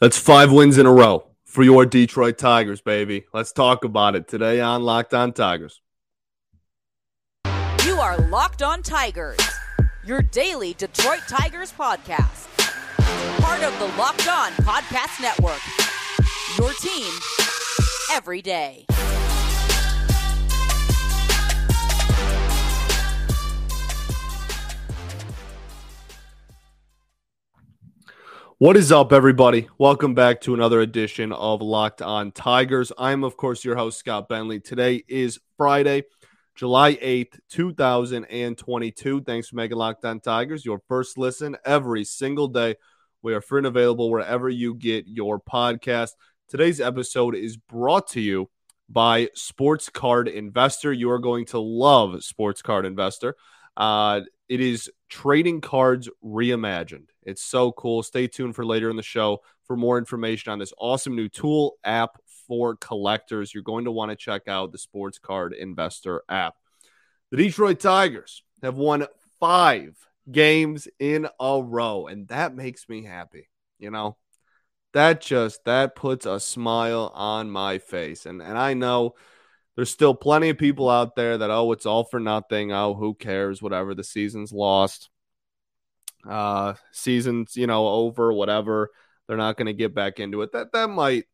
That's 5 wins in a row for your Detroit Tigers, baby. Let's talk about it today on Locked On Tigers. You are Locked On Tigers, your daily Detroit Tigers podcast. Part of the Locked On Podcast Network, your team every day. What is up, everybody? Welcome back to another edition of Locked On Tigers. I'm, of course, your host, Scott Bentley. Today is Friday, July 8th, 2022. Thanks for making Locked On Tigers your first listen every single day. We are free and available wherever you get your podcast. Today's episode is brought to you by Sports Card Investor. You are going to love Sports Card Investor. It is trading cards reimagined. It's so cool. Stay tuned for later in the show for more information on this awesome new tool app for collectors. You're going to want to check out the Sports Card Investor app. The Detroit Tigers have won 5 games in a row, and that makes me happy. You know, that puts a smile on my face. And I know there's still plenty of people out there that, oh, it's all for nothing. Oh, who cares? Whatever. The season's lost. Season's, you know, over, whatever. They're not going to get back into it. That might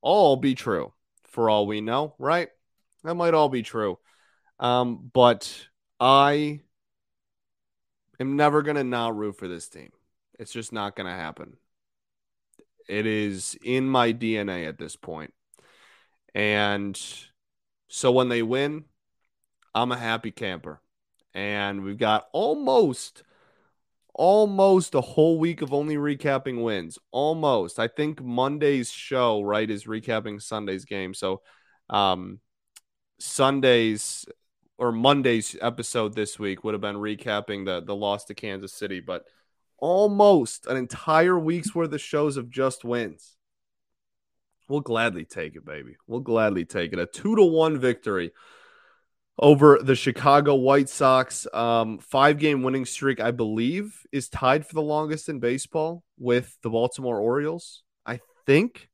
all be true for all we know, right? That might all be true. But I am never going to not root for this team. It's just not going to happen. It is in my DNA at this point. And so when they win, I'm a happy camper. And we've got almost a whole week of only recapping wins. Almost. I think Monday's show, right, is recapping Sunday's game. So Monday's episode this week would have been recapping the loss to Kansas City. But almost an entire week's worth of shows of just wins. We'll gladly take it, baby. We'll gladly take it. A 2-1 victory over the Chicago White Sox. 5-game winning streak, I believe, is tied for the longest in baseball with the Baltimore Orioles. I think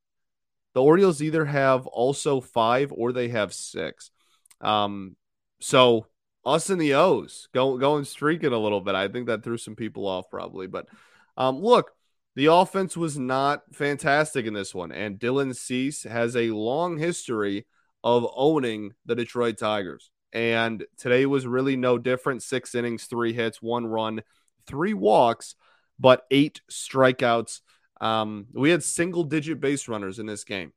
the Orioles either have also 5 or they have 6. So us and the O's going streaking a little bit. I think that threw some people off probably. But look. The offense was not fantastic in this one, and Dylan Cease has a long history of owning the Detroit Tigers. And today was really no different. 6 innings, 3 hits, 1 run, 3 walks, but 8 strikeouts. We had single-digit base runners in this game.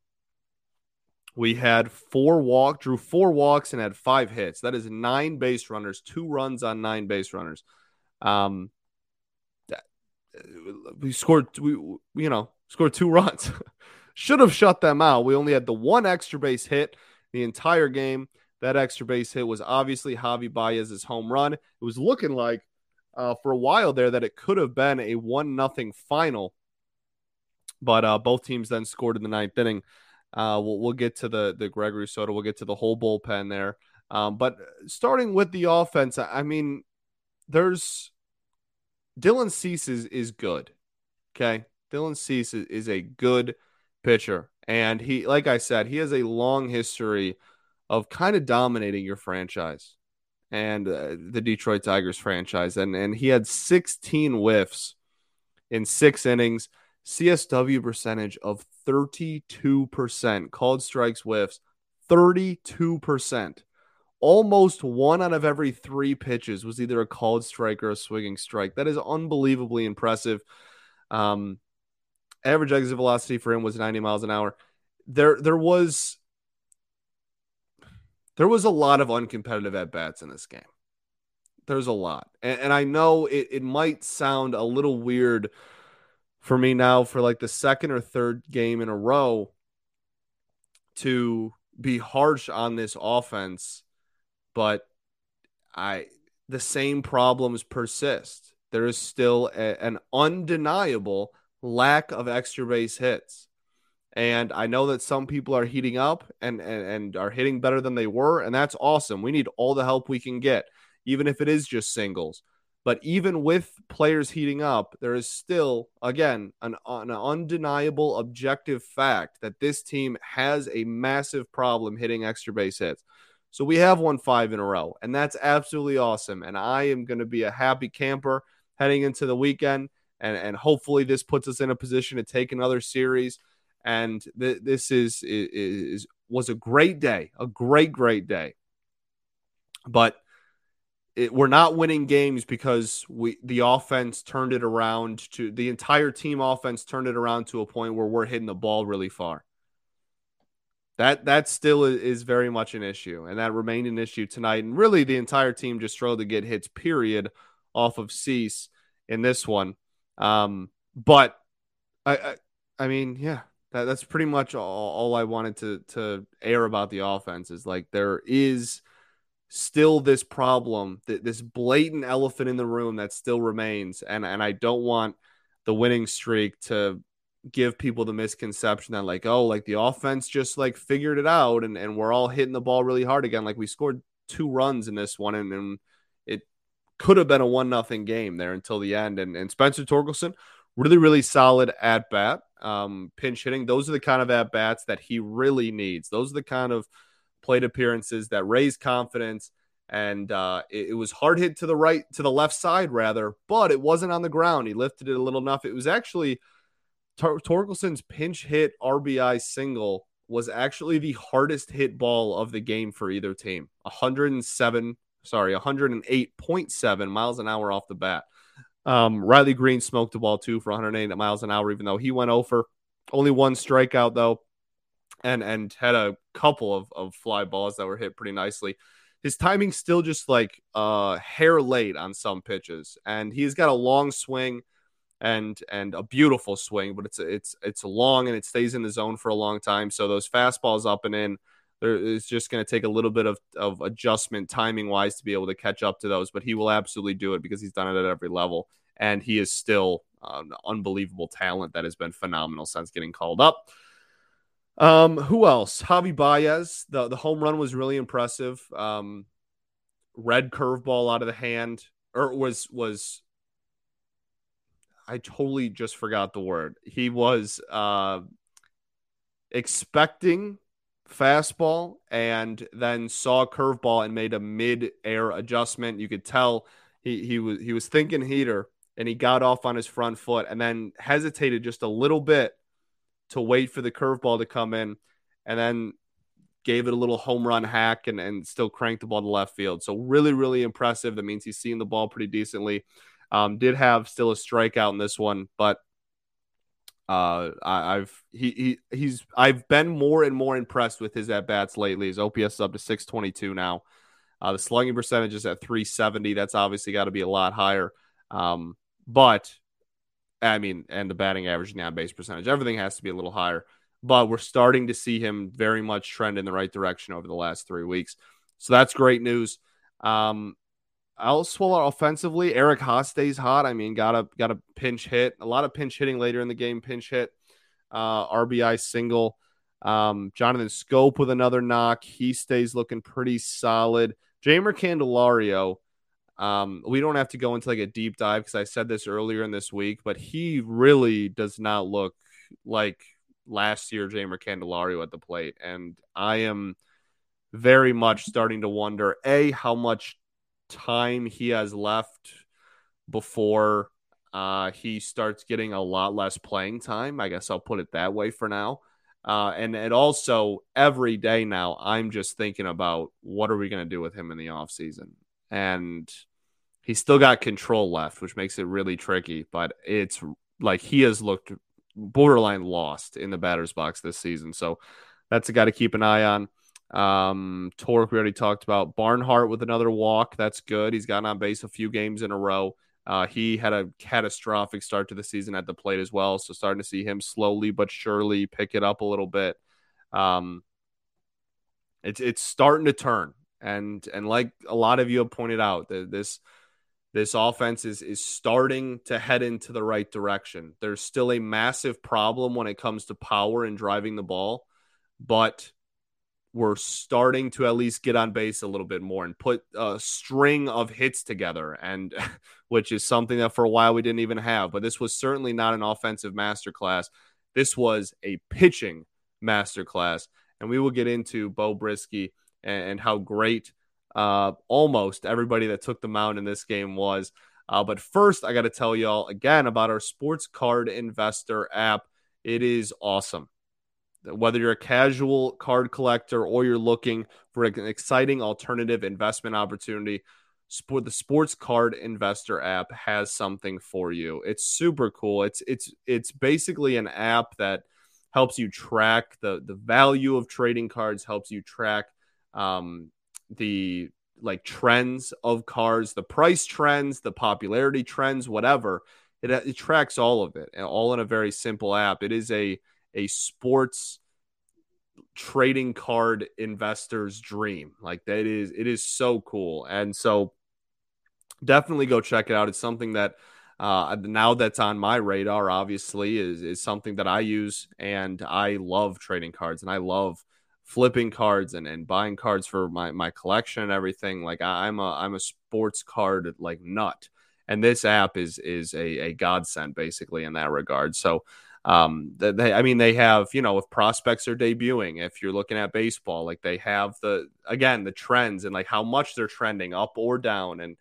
We had 4 walks and had 5 hits. That is 9 base runners, 2 runs on 9 base runners. We scored 2 runs. Should have shut them out. We only had the 1 extra base hit the entire game. That extra base hit was obviously Javi Baez's home run. It was looking like for a while there that it could have been a 1-0 final. But both teams then scored in the 9th inning. We'll get to the Gregory Soto. We'll get to the whole bullpen there. But starting with the offense, I mean, there's Dylan Cease is good, okay? Dylan Cease is a good pitcher, and he, like I said, he has a long history of kind of dominating your franchise and the Detroit Tigers franchise, and he had 16 whiffs in 6 innings, CSW percentage of 32%, called strikes whiffs, 32%. Almost 1 out of every 3 pitches was either a called strike or a swinging strike. That is unbelievably impressive. Average exit velocity for him was 90 miles an hour. There was a lot of uncompetitive at-bats in this game. There's a lot. And I know it might sound a little weird for me now for like the 2nd or 3rd game in a row to be harsh on this offense. But the same problems persist. There is still an undeniable lack of extra base hits. And I know that some people are heating up and are hitting better than they were, and that's awesome. We need all the help we can get, even if it is just singles. But even with players heating up, there is still, again, an undeniable objective fact that this team has a massive problem hitting extra base hits. So we have won 5 in a row, and that's absolutely awesome. And I am going to be a happy camper heading into the weekend, and hopefully this puts us in a position to take another series. And this was a great day, a great day. But we're not winning games because the offense turned it around to the entire team offense turned it around to a point where we're hitting the ball really far. That still is very much an issue, and that remained an issue tonight. And really, the entire team just struggled to get hits, period, off of Cease in this one. But I mean, yeah, that's pretty much all I wanted to air about the offense is like there is still this problem, this blatant elephant in the room that still remains. And I don't want the winning streak to give people the misconception that like, oh, like the offense just like figured it out and we're all hitting the ball really hard again. Like we scored 2 runs in this one and it could have been a 1-0 game there until the end. And Spencer Torkelson, really solid at bat, pinch hitting. Those are the kind of at bats that he really needs. Those are the kind of plate appearances that raise confidence, and it was hard hit to the right, to the left side rather, but it wasn't on the ground. He lifted it a little enough. It was actually Torkelson's pinch hit RBI single was actually the hardest hit ball of the game for either team. 108.7 miles an hour off the bat. Riley Green smoked the ball too for 108 miles an hour, even though he went over. Only 1 strikeout though. And had a couple of fly balls that were hit pretty nicely. His timing's still just like hair late on some pitches, and he's got a long swing and a beautiful swing, but it's long and it stays in the zone for a long time. So those fastballs up and in, it's just going to take a little bit of adjustment timing wise to be able to catch up to those. But he will absolutely do it because he's done it at every level, and he is still an unbelievable talent that has been phenomenal since getting called up. Who else? Javi Baez. The home run was really impressive. Red curveball out of the hand, or was I totally just forgot the word. He was expecting fastball and then saw curveball and made a mid-air adjustment. You could tell he was thinking heater, and he got off on his front foot and then hesitated just a little bit to wait for the curveball to come in, and then gave it a little home run hack and still cranked the ball to left field. So really impressive. That means he's seen the ball pretty decently. Did have still a strikeout in this one, but I've been more and more impressed with his at-bats lately. His OPS is up to 622 now. The slugging percentage is at 370. That's obviously got to be a lot higher. But I mean, and the batting average and on-base percentage, everything has to be a little higher, but we're starting to see him very much trend in the right direction over the last 3 weeks. So that's great news. Elsewhere offensively, Eric Haas stays hot. I mean, got a pinch hit, a lot of pinch hitting later in the game, pinch hit, RBI single. Jonathan Scope with another knock. He stays looking pretty solid. Jeimer Candelario. We don't have to go into like a deep dive because I said this earlier in this week, but he really does not look like last year Jeimer Candelario at the plate. And I am very much starting to wonder, A, how much time he has left before he starts getting a lot less playing time. I guess I'll put it that way for now. And also every day now, I'm just thinking about what are we going to do with him in the offseason? And he's still got control left, which makes it really tricky. But it's like he has looked borderline lost in the batter's box this season. So that's a guy to keep an eye on. Torque, we already talked about. Barnhart with another walk. That's good. He's gotten on base a few games in a row. He had a catastrophic start to the season at the plate as well. So starting to see him slowly but surely pick it up a little bit. It's starting to turn. And like a lot of you have pointed out, this offense is starting to head into the right direction. There's still a massive problem when it comes to power and driving the ball, but were starting to at least get on base a little bit more and put a string of hits together, and which is something that for a while we didn't even have. But this was certainly not an offensive masterclass. This was a pitching masterclass, and we will get into Beau Brieske and how great almost everybody that took the mound in this game was. But first, I got to tell y'all again about our Sports Card Investor app. It is awesome. Whether you're a casual card collector or you're looking for an exciting alternative investment opportunity, the Sports Card Investor app has something for you. It's super cool. It's basically an app that helps you track the value of trading cards, helps you track the trends of cards, the price trends, the popularity trends, whatever. It tracks all of it, all in a very simple app. It is a sports trading card investor's dream. It is so cool. And so definitely go check it out. It's something that now that's on my radar, obviously, is something that I use, and I love trading cards, and I love flipping cards and buying cards for my collection and everything. I'm a sports card nut. And this app is a godsend basically in that regard. So, they have, if prospects are debuting, if you're looking at baseball, they have the trends and how much they're trending up or down. And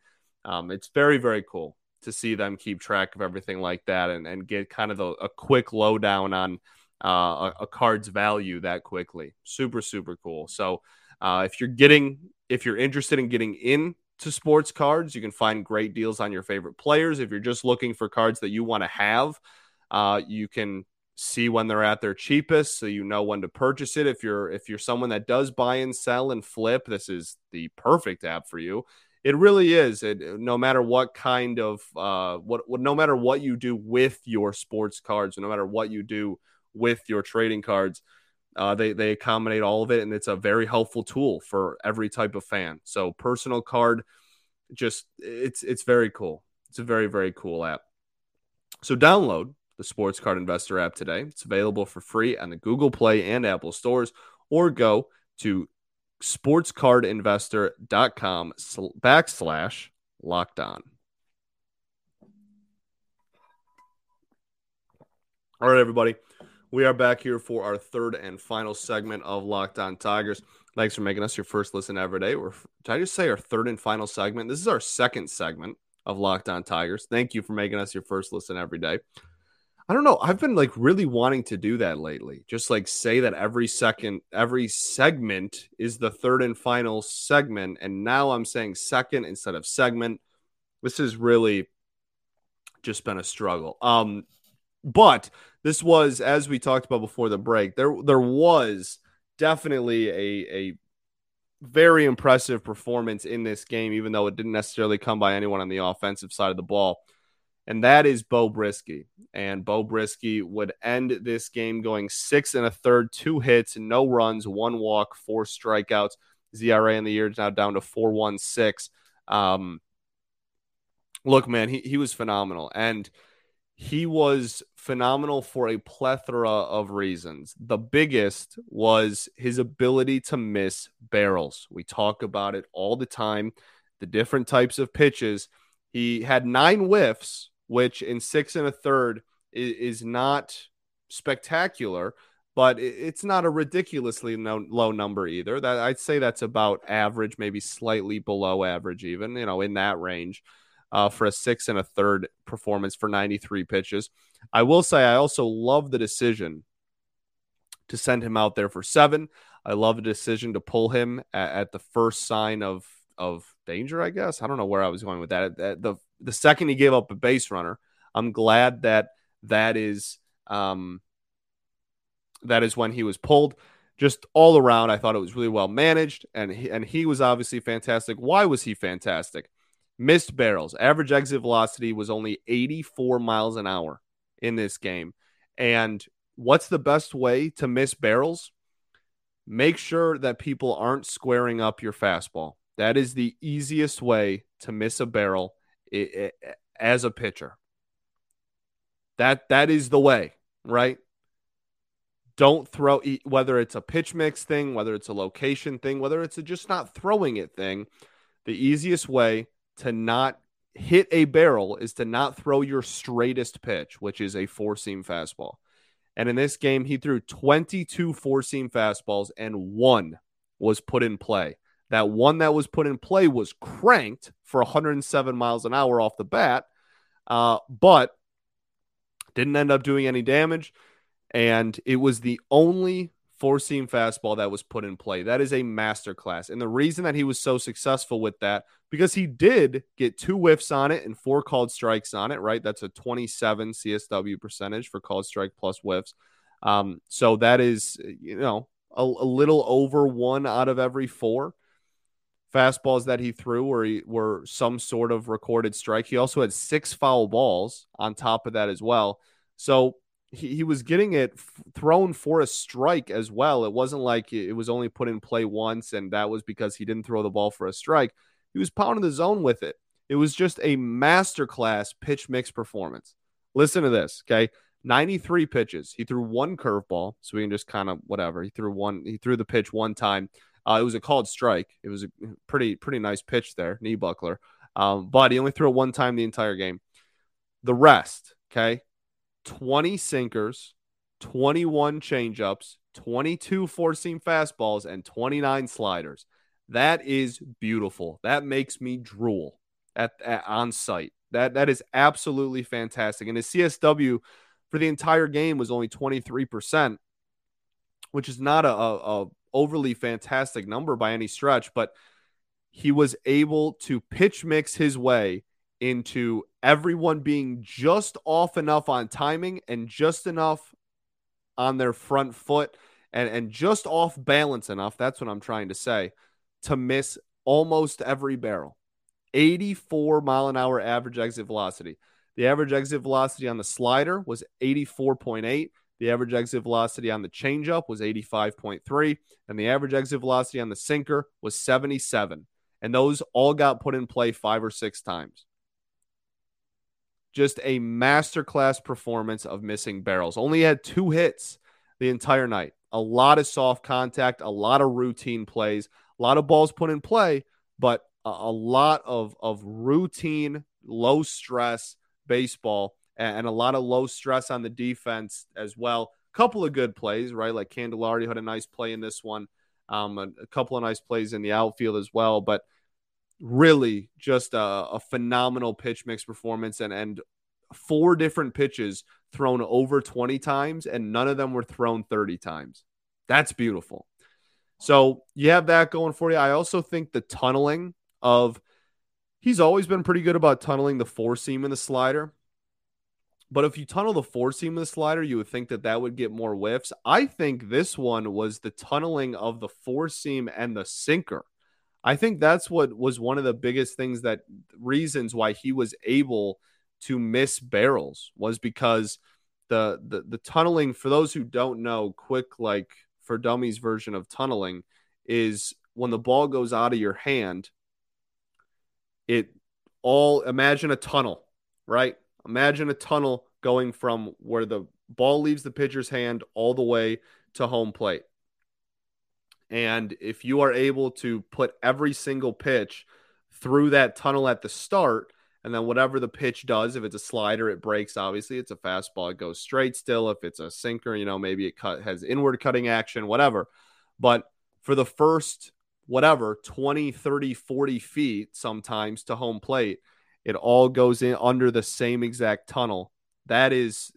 it's very, very cool to see them keep track of everything like that and get kind of a quick lowdown on a card's value that quickly. Super, super cool. So if you're interested in getting in to sports cards, you can find great deals on your favorite players. If you're just looking for cards that you want to have, you can see when they're at their cheapest, so you know when to purchase it. If you're someone that does buy and sell and flip, this is the perfect app for you. It really is. No matter what kind of no matter what you do with your sports cards, no matter what you do with your trading cards, they accommodate all of it, and it's a very helpful tool for every type of fan. So personal card, it's very cool. It's a very, very cool app. So download the Sports Card Investor app today. It's available for free on the Google Play and Apple stores, or go to sportscardinvestor.com/lockedon. All right, everybody. We are back here for our third and final segment of Locked On Tigers. Thanks for making us your first listen every day. Did I just say our third and final segment? This is our second segment of Locked On Tigers. Thank you for making us your first listen every day. I don't know. I've been really wanting to do that lately. Just say that every segment is the third and final segment. And now I'm saying second instead of segment. This has really just been a struggle. But this was, as we talked about before the break, there was definitely a very impressive performance in this game, even though it didn't necessarily come by anyone on the offensive side of the ball. And that is Beau Brieske. And Beau Brieske would end this game going 6 1/3, 2 hits, no runs, 1 walk, 4 strikeouts. His ERA in the year is now down to 4.16. Look, man, he was phenomenal. And he was phenomenal for a plethora of reasons. The biggest was his ability to miss barrels. We talk about it all the time, the different types of pitches. He had 9 whiffs, which in 6 1/3 is not spectacular, but it's not a ridiculously low number either. That I'd say that's about average, maybe slightly below average even, in that range for a 6 1/3 performance for 93 pitches. I will say I also love the decision to send him out there for 7. I love the decision to pull him at the first sign of danger, I guess. I don't know where I was going with that. The second he gave up a base runner, I'm glad that is when he was pulled. Just all around, I thought it was really well managed, and he was obviously fantastic. Why was he fantastic? Missed barrels. Average exit velocity was only 84 miles an hour in this game. And what's the best way to miss barrels? Make sure that people aren't squaring up your fastball. That is the easiest way to miss a barrel as a pitcher. That is the way, right? Don't throw, whether it's a pitch mix thing, whether it's a location thing, whether it's a just not throwing it thing, the easiest way to not hit a barrel is to not throw your straightest pitch, which is a four-seam fastball. And in this game, he threw 22 four-seam fastballs and one was put in play. That one that was put in play was cranked for 107 miles an hour off the bat, but didn't end up doing any damage. And it was the only four-seam fastball that was put in play. That is a masterclass. And the reason that he was so successful with that, because he did get 2 whiffs on it and 4 called strikes on it, right? That's a 27 CSW percentage for called strike plus whiffs. So that is, you know, a little over 1 out of every 4 fastballs that he threw were some sort of recorded strike. He also had 6 foul balls on top of that as well. So he was getting it thrown for a strike as well. It wasn't like it was only put in play once, and that was because he didn't throw the ball for a strike. He was pounding the zone with it. It was just a masterclass pitch mix performance. Listen to this, okay? 93 pitches. He threw 1 curveball, so we can just kind of whatever. He threw the pitch one time. It was a called strike. It was a pretty nice pitch there, knee buckler. But he only threw it one time the entire game. The rest, okay? 20 sinkers, 21 changeups, 22 four-seam fastballs, and 29 sliders. That is beautiful. That makes me drool on site. That is absolutely fantastic. And his CSW for the entire game was only 23%, which is not a overly fantastic number by any stretch, but he was able to pitch mix his way into everyone being just off enough on timing and just enough on their front foot and just off balance enough, that's what I'm trying to say, to miss almost every barrel. 84 mile an hour average exit velocity. The average exit velocity on the slider was 84.8. The average exit velocity on the changeup was 85.3. And the average exit velocity on the sinker was 77. And those all got put in play 5 or 6 times. Just a masterclass performance of missing barrels. Only had 2 hits the entire night. A lot of soft contact, a lot of routine plays, a lot of balls put in play, but a lot of routine, low-stress baseball and a lot of low stress on the defense as well. A couple of good plays, right? Like Candelario had a nice play in this one, a couple of nice plays in the outfield as well, but really just a phenomenal pitch mix performance and 4 different pitches thrown over 20 times and none of them were thrown 30 times. That's beautiful. So you have that going for you. I also think the tunneling of, he's always been pretty good about tunneling the four seam and the slider. But if you tunnel the four seam and the slider, you would think that would get more whiffs. I think this one was the tunneling of the four seam and the sinker. I think that's what was one of the biggest things reasons why he was able to miss barrels was because the tunneling, for those who don't know, quick, like for dummies version of tunneling is when the ball goes out of your hand, imagine a tunnel, right? Imagine a tunnel going from where the ball leaves the pitcher's hand all the way to home plate. And if you are able to put every single pitch through that tunnel at the start, and then whatever the pitch does, if it's a slider, it breaks. Obviously, it's a fastball. It goes straight still. If it's a sinker, you know, maybe it has inward cutting action, whatever. But for the first, 20, 30, 40 feet sometimes to home plate, it all goes in under the same exact tunnel. That is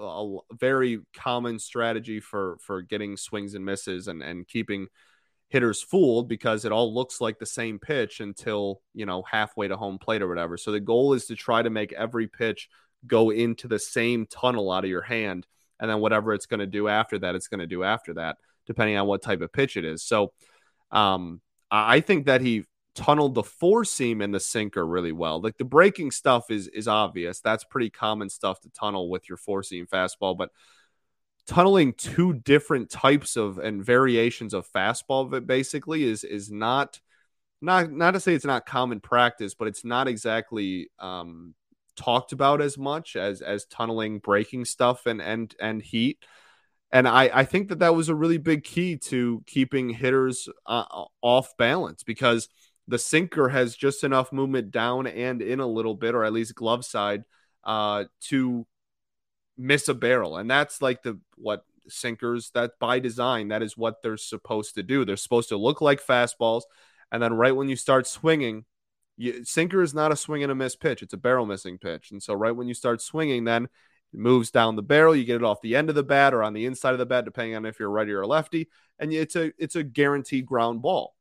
a very common strategy for getting swings and misses and keeping hitters fooled because it all looks like the same pitch until, you know, halfway to home plate or whatever. So the goal is to try to make every pitch go into the same tunnel out of your hand. And then whatever it's going to do after that, depending on what type of pitch it is. So I think that he tunneled the four seam and the sinker really well. Like the breaking stuff is obvious. That's pretty common stuff to tunnel with your four seam fastball, but tunneling 2 different types of and variations of fastball basically is not to say it's not common practice, but it's not exactly talked about as much as tunneling breaking stuff and heat. And I think that was a really big key to keeping hitters off balance, because the sinker has just enough movement down and in a little bit, or at least glove side, to miss a barrel. And that's like sinkers, that by design, that is what they're supposed to do. They're supposed to look like fastballs. And then right when you start swinging, sinker is not a swing and a miss pitch. It's a barrel missing pitch. And so right when you start swinging, then it moves down the barrel. You get it off the end of the bat or on the inside of the bat, depending on if you're righty or lefty. And it's a guaranteed ground ball.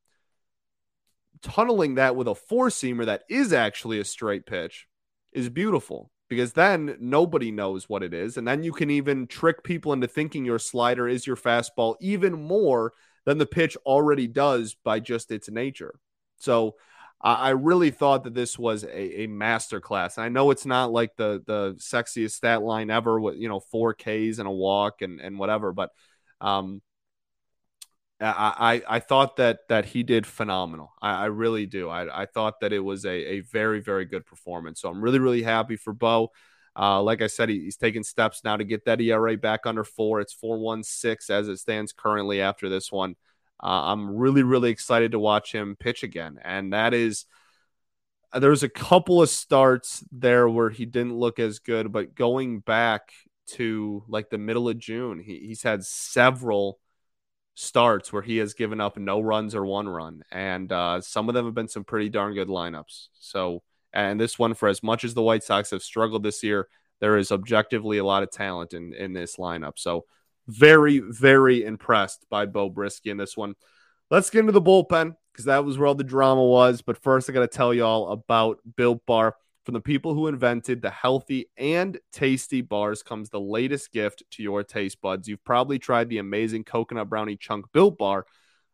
Tunneling that with a four-seamer that is actually a straight pitch is beautiful, because then nobody knows what it is. And then you can even trick people into thinking your slider is your fastball even more than the pitch already does by just its nature. So I really thought that this was a masterclass. And I know it's not like the sexiest stat line ever with, four Ks and a walk and whatever, but I thought that he did phenomenal. I really do. I thought that it was a very, very good performance. So I'm really, really happy for Beau. Like I said, he's taking steps now to get that ERA back under 4. It's 4.16 as it stands currently after this one. I'm really, really excited to watch him pitch again. And there's a couple of starts there where he didn't look as good, but going back to like the middle of June, he's had several starts where he has given up no runs or one run. And some of them have been some pretty darn good lineups. So, and this one, for as much as the White Sox have struggled this year, there is objectively a lot of talent in this lineup. So very, very impressed by Beau Brieske in this one. Let's get into the bullpen, because that was where all the drama was. But first, I got to tell you all about Built Bar. From the people who invented the healthy and tasty bars comes the latest gift to your taste buds. You've probably tried the amazing Coconut Brownie Chunk Built Bar,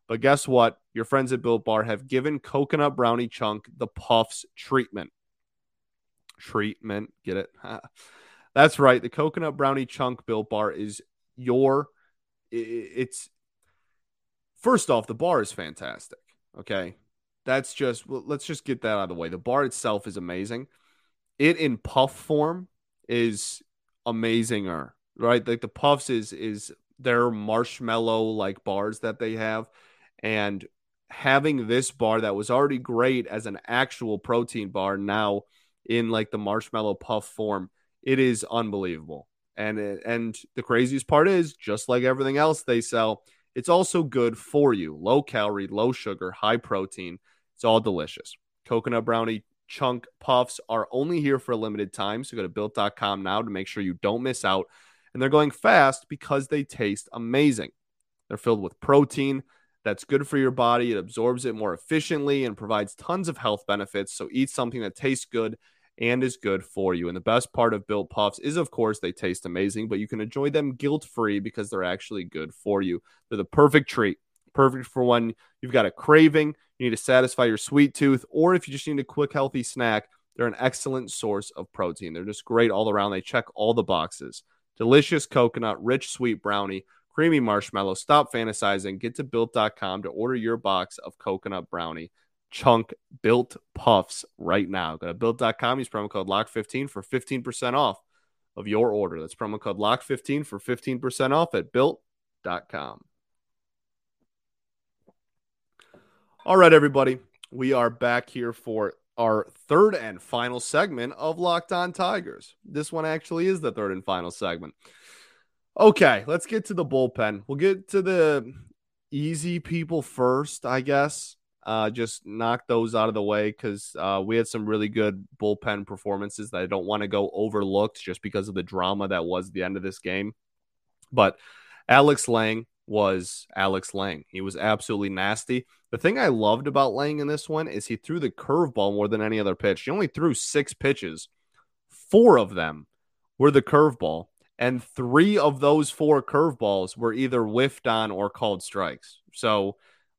but guess what? Your friends at Built Bar have given Coconut Brownie Chunk the Puffs treatment. Treatment, get it? That's right. The Coconut Brownie Chunk Built Bar is first off, the bar is fantastic. Okay. Let's just get that out of the way. The bar itself is amazing. It in puff form is amazinger, right? Like the puffs is their marshmallow like bars that they have. And having this bar that was already great as an actual protein bar now in like the marshmallow puff form, it is unbelievable. And the craziest part is, just like everything else they sell, it's also good for you. Low calorie, low sugar, high protein. It's all delicious. Coconut Brownie Chunk Puffs are only here for a limited time, so go to Built.com now to make sure you don't miss out. And they're going fast because they taste amazing. They're filled with protein that's good for your body. It absorbs it more efficiently and provides tons of health benefits, so eat something that tastes good and is good for you. And the best part of Built Puffs is, of course, they taste amazing, but you can enjoy them guilt-free because they're actually good for you. They're the perfect treat, perfect for when you've got a craving, you need to satisfy your sweet tooth, or if you just need a quick, healthy snack, they're an excellent source of protein. They're just great all around. They check all the boxes. Delicious coconut, rich sweet brownie, creamy marshmallow. Stop fantasizing. Get to Built.com to order your box of Coconut Brownie Chunk Built Puffs right now. Go to built.com, use promo code LOCK15 for 15% off of your order. That's promo code LOCK15 for 15% off at built.com. All right, everybody, we are back here for our third and final segment of Locked On Tigers. This one actually is the third and final segment. Okay, let's get to the bullpen. We'll get to the easy people first, I guess. Just knock those out of the way, because we had some really good bullpen performances that I don't want to go overlooked just because of the drama that was the end of this game. But Alex Lange was Alex Lange. He was absolutely nasty. The thing I loved about Lange in this one is he threw the curveball more than any other pitch. He only threw 6 pitches. 4 of them were the curveball, and 3 of those 4 curveballs were either whiffed on or called strikes. So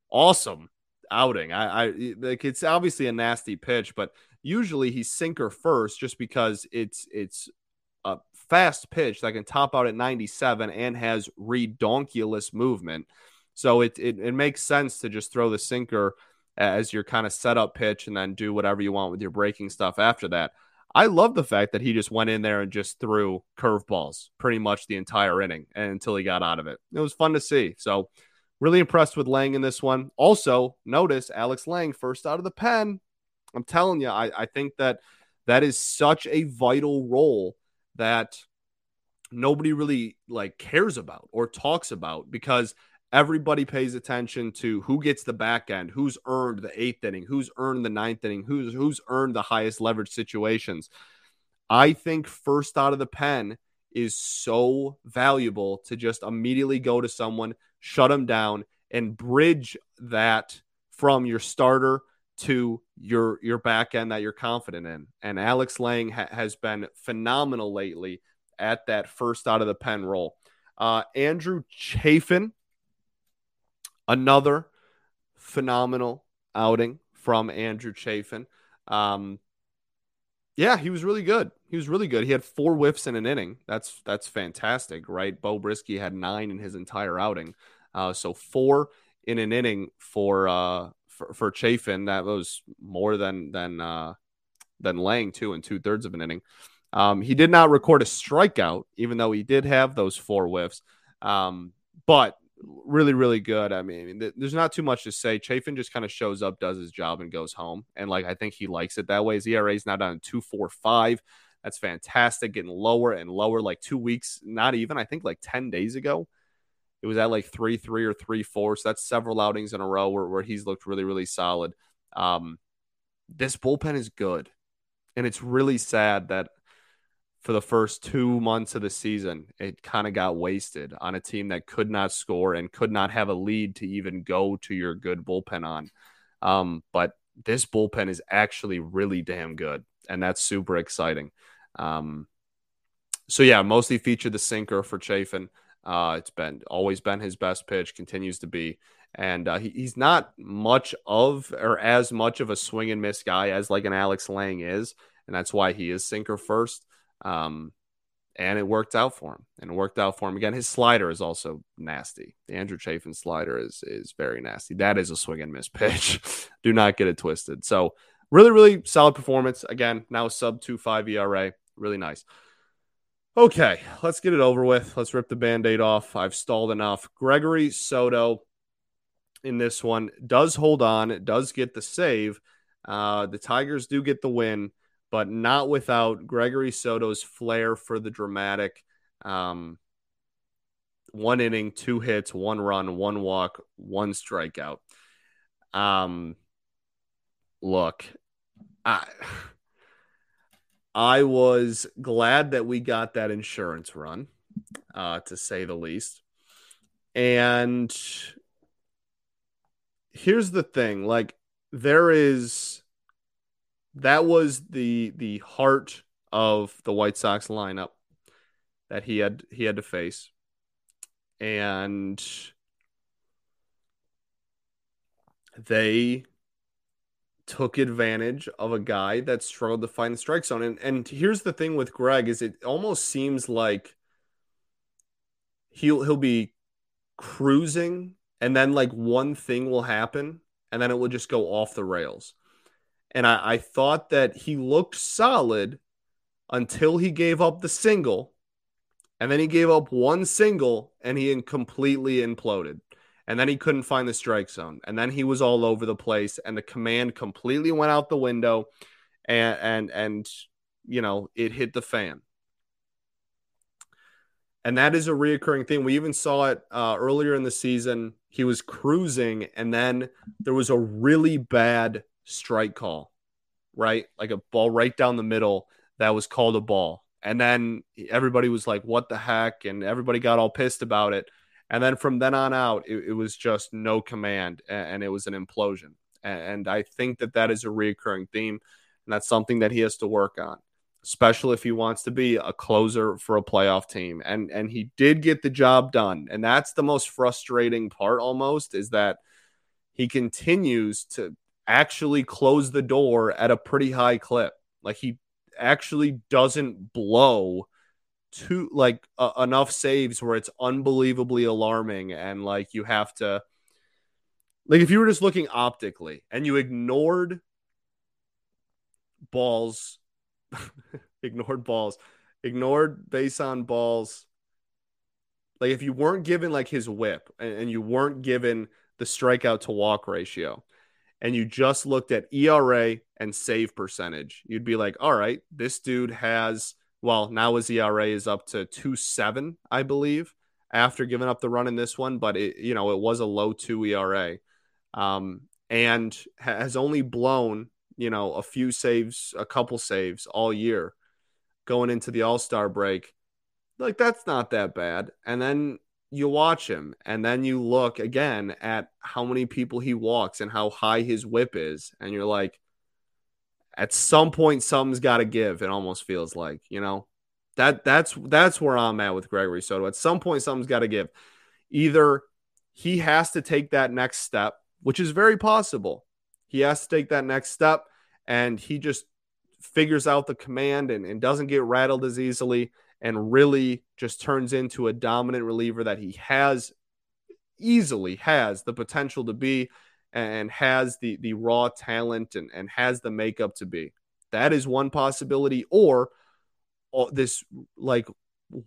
awesome outing. Like, it's obviously a nasty pitch, but usually he's sinker first just because it's a fast pitch that can top out at 97 and has redonkulous movement. So it makes sense to just throw the sinker as your kind of setup pitch and then do whatever you want with your breaking stuff after that. I love the fact that he just went in there and just threw curveballs pretty much the entire inning until he got out of it. It was fun to see. So really impressed with Lange in this one. Also, notice Alex Lange first out of the pen. I'm telling you, I think that is such a vital role that nobody really cares about or talks about, because everybody pays attention to who gets the back end, who's earned the eighth inning, who's earned the ninth inning, who's earned the highest leverage situations. I think first out of the pen is so valuable to just immediately go to someone, shut them down, and bridge that from your starter to your back end that you're confident in. And Alex Lange has been phenomenal lately at that first out of the pen role. Andrew Chafin, another phenomenal outing from Andrew Chafin. Yeah, he was really good. He had 4 whiffs in an inning. That's fantastic, right? Beau Brieske had 9 in his entire outing. So 4 in an inning for Chafin. That was more than Lange, 2 2/3 of an inning. He did not record a strikeout, even though he did have those 4 whiffs. But really, really good. I mean, there's not too much to say. Chafin just kind of shows up, does his job, and goes home. And I think he likes it that way. His ERA is now down to 2.45. That's fantastic. Getting lower and lower. 2 weeks, not even. I think 10 days ago, it was at 3.3 or 3.4. So that's several outings in a row where he's looked really, really solid. This bullpen is good, and it's really sad that for the first 2 months of the season, it kind of got wasted on a team that could not score and could not have a lead to even go to your good bullpen on. But this bullpen is actually really damn good, and that's super exciting. So yeah, mostly featured the sinker for Chafin. It's been always been his best pitch, continues to be. And he's not much of or as much of a swing and miss guy as an Alex Lange is, and that's why he is sinker first. And it worked out for him again. His slider is also nasty. The Andrew Chafin slider is very nasty. That is a swing and miss pitch. Do not get it twisted. So really, really solid performance again. Now sub 2.5 ERA. Really nice. Okay. Let's get it over with. Let's rip the Band-Aid off. I've stalled enough. Gregory Soto in this one does hold on. It does get the save. The Tigers do get the win, but not without Gregory Soto's flair for the dramatic. One inning, 2 hits, 1 run, 1 walk, 1 strikeout. Look, I was glad that we got that insurance run, to say the least. And here's the thing, there is... That was the heart of the White Sox lineup that he had to face. And they took advantage of a guy that struggled to find the strike zone. And here's the thing with Greg is it almost seems like he'll be cruising, and then one thing will happen, and then it will just go off the rails. And I thought that he looked solid until he gave up the single. And then he gave up 1 single, and he completely imploded. And then he couldn't find the strike zone. And then he was all over the place, and the command completely went out the window. And you know, it hit the fan. And that is a reoccurring thing. We even saw it earlier in the season. He was cruising, and then there was a really bad strike call, right? A ball right down the middle that was called a ball. And then everybody was like, what the heck? And everybody got all pissed about it. And then from then on out, it was just no command, and it was an implosion. And I think that is a reoccurring theme, and that's something that he has to work on, especially if he wants to be a closer for a playoff team. And he did get the job done. And that's the most frustrating part almost, is that he continues to actually close the door at a pretty high clip. He actually doesn't blow to enough saves where it's unbelievably alarming, and you have to if you were just looking optically and you ignored balls ignored balls, ignored base on balls. Like if you weren't given like his whip and you weren't given the strikeout to walk ratio and you just looked at ERA and save percentage, you'd be like, all right, this dude has, well, now his ERA is up to 2.7, I believe, after giving up the run in this one. But it, you know, it was a low 2 ERA and has only blown, you know, a couple saves all year going into the All-Star break. Like, that's not that bad. And then you watch him, and then you look again at how many people he walks and how high his whip is. And you're like, at some point, something's got to give. It almost feels like, you know, that's where I'm at with Gregory Soto. At some point, something's got to give. Either he has to take that next step, which is very possible. He has to take that next step, and he just figures out the command and doesn't get rattled as easily, and really just turns into a dominant reliever that he easily has the potential to be, and has the raw talent and has the makeup to be. That is one possibility. Or this like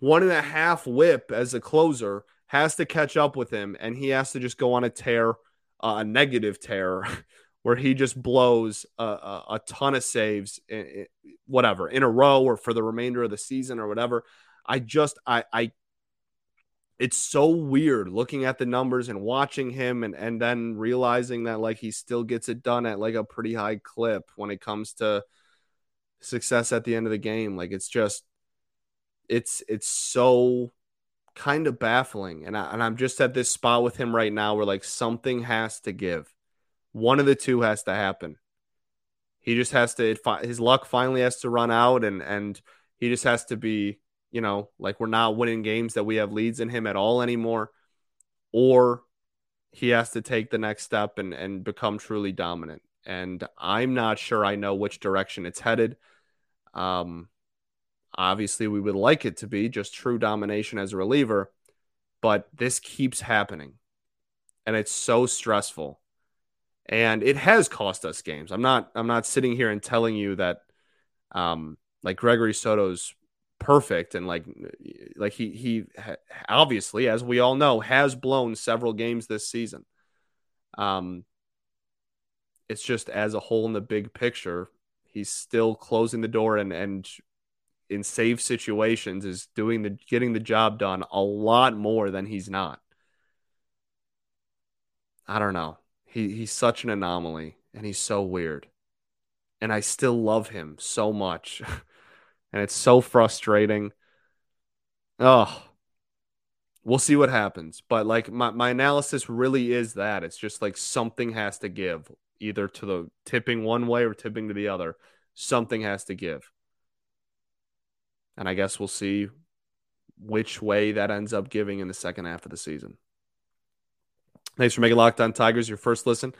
1.5 whip as a closer has to catch up with him, and he has to just go on a tear, a negative tear, where he just blows a ton of saves, whatever, in a row or for the remainder of the season or whatever. I it's so weird looking at the numbers and watching him and then realizing that like he still gets it done at like a pretty high clip when it comes to success at the end of the game. Like it's just, it's so kind of baffling. And I'm just at this spot with him right now where like something has to give. One of the two has to happen. He just has to, his luck finally has to run out, and he just has to be, you know, like we're not winning games that we have leads in him at all anymore, or he has to take the next step and become truly dominant. And I'm not sure I know which direction it's headed. Obviously we would like it to be just true domination as a reliever, but this keeps happening and it's so stressful. And it has cost us games. I'm not sitting here and telling you that like Gregory Soto's perfect and like he obviously, as we all know, has blown several games this season. It's just as a whole in the big picture, he's still closing the door and in save situations is getting the job done a lot more than he's not. I don't know. He's such an anomaly, and he's so weird. And I still love him so much. And it's so frustrating. Oh, we'll see what happens. But like my analysis really is that. It's just like something has to give, either to the tipping one way or tipping to the other. Something has to give. And I guess we'll see which way that ends up giving in the second half of the season. Thanks for making Locked On Tigers your first listen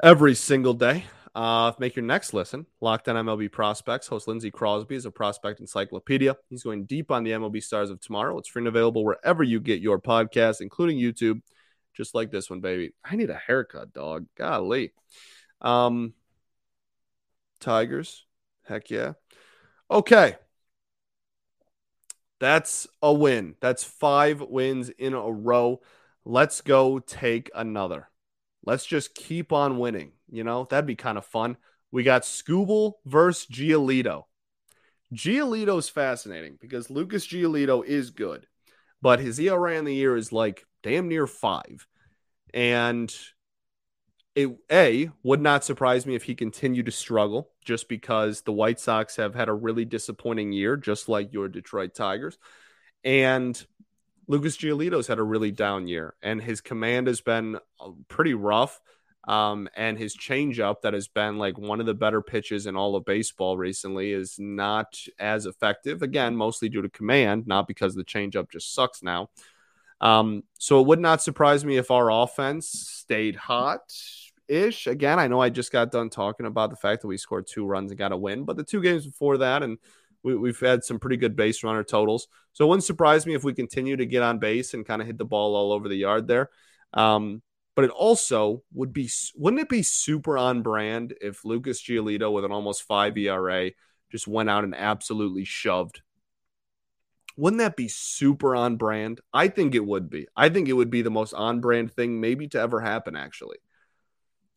every single day. Make your next listen Locked On MLB Prospects. Host Lindsey Crosby is a prospect encyclopedia. He's going deep on the MLB stars of tomorrow. It's free and available wherever you get your podcasts, including YouTube, just like this one, baby. I need a haircut, dog. Golly. Tigers. Heck yeah. Okay. That's a win. That's 5 wins in a row. Let's go take another. Let's just keep on winning. You know, that'd be kind of fun. We got Skubal versus Giolito. Giolito's fascinating because Lucas Giolito is good, but his ERA in the year is like damn near 5. And it would not surprise me if he continued to struggle just because the White Sox have had a really disappointing year, just like your Detroit Tigers. And Lucas Giolito's had a really down year, and his command has been pretty rough, and his changeup that has been like one of the better pitches in all of baseball recently is not as effective. Again, mostly due to command, not because the changeup just sucks now. So it would not surprise me if our offense stayed hot-ish. Again, I know I just got done talking about the fact that we scored 2 runs and got a win, but the 2 games before that and we've had some pretty good base runner totals. So it wouldn't surprise me if we continue to get on base and kind of hit the ball all over the yard there. But it also wouldn't it be super on brand if Lucas Giolito with an almost 5 ERA just went out and absolutely shoved. Wouldn't that be super on brand? I think it would be. I think it would be the most on brand thing maybe to ever happen, actually.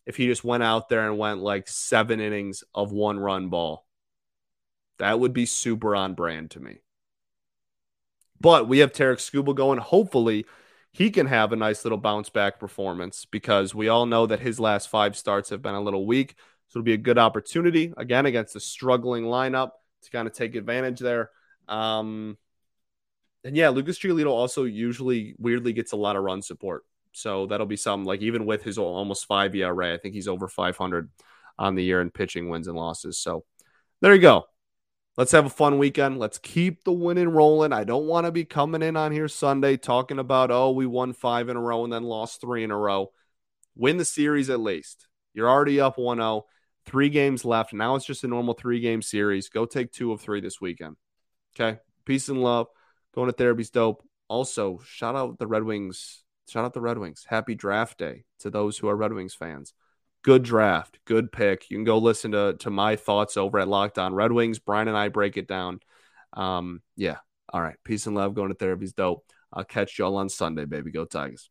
If he just went out there and went like 7 innings of 1-run ball, that would be super on brand to me. But we have Tarek Skubal going. Hopefully he can have a nice little bounce back performance because we all know that his last 5 starts have been a little weak. So it'll be a good opportunity again against a struggling lineup to kind of take advantage there. And yeah, Lucas Giolito also usually weirdly gets a lot of run support. So that'll be something like even with his almost 5 ERA, I think he's over 500 on the year in pitching wins and losses. So there you go. Let's have a fun weekend. Let's keep the winning rolling. I don't want to be coming in on here Sunday talking about, oh, we won 5 in a row and then lost 3 in a row. Win the series at least. You're already up 1-0, 3 games left. Now it's just a normal 3-game series. Go take 2 of 3 this weekend. Okay. Peace and love. Going to therapy's dope. Also, shout out the Red Wings. Shout out the Red Wings. Happy draft day to those who are Red Wings fans. Good draft. Good pick. You can go listen to my thoughts over at Locked On Red Wings. Brian and I break it down. Yeah. All right. Peace and love. Going to therapy's dope. I'll catch y'all on Sunday, baby. Go Tigers.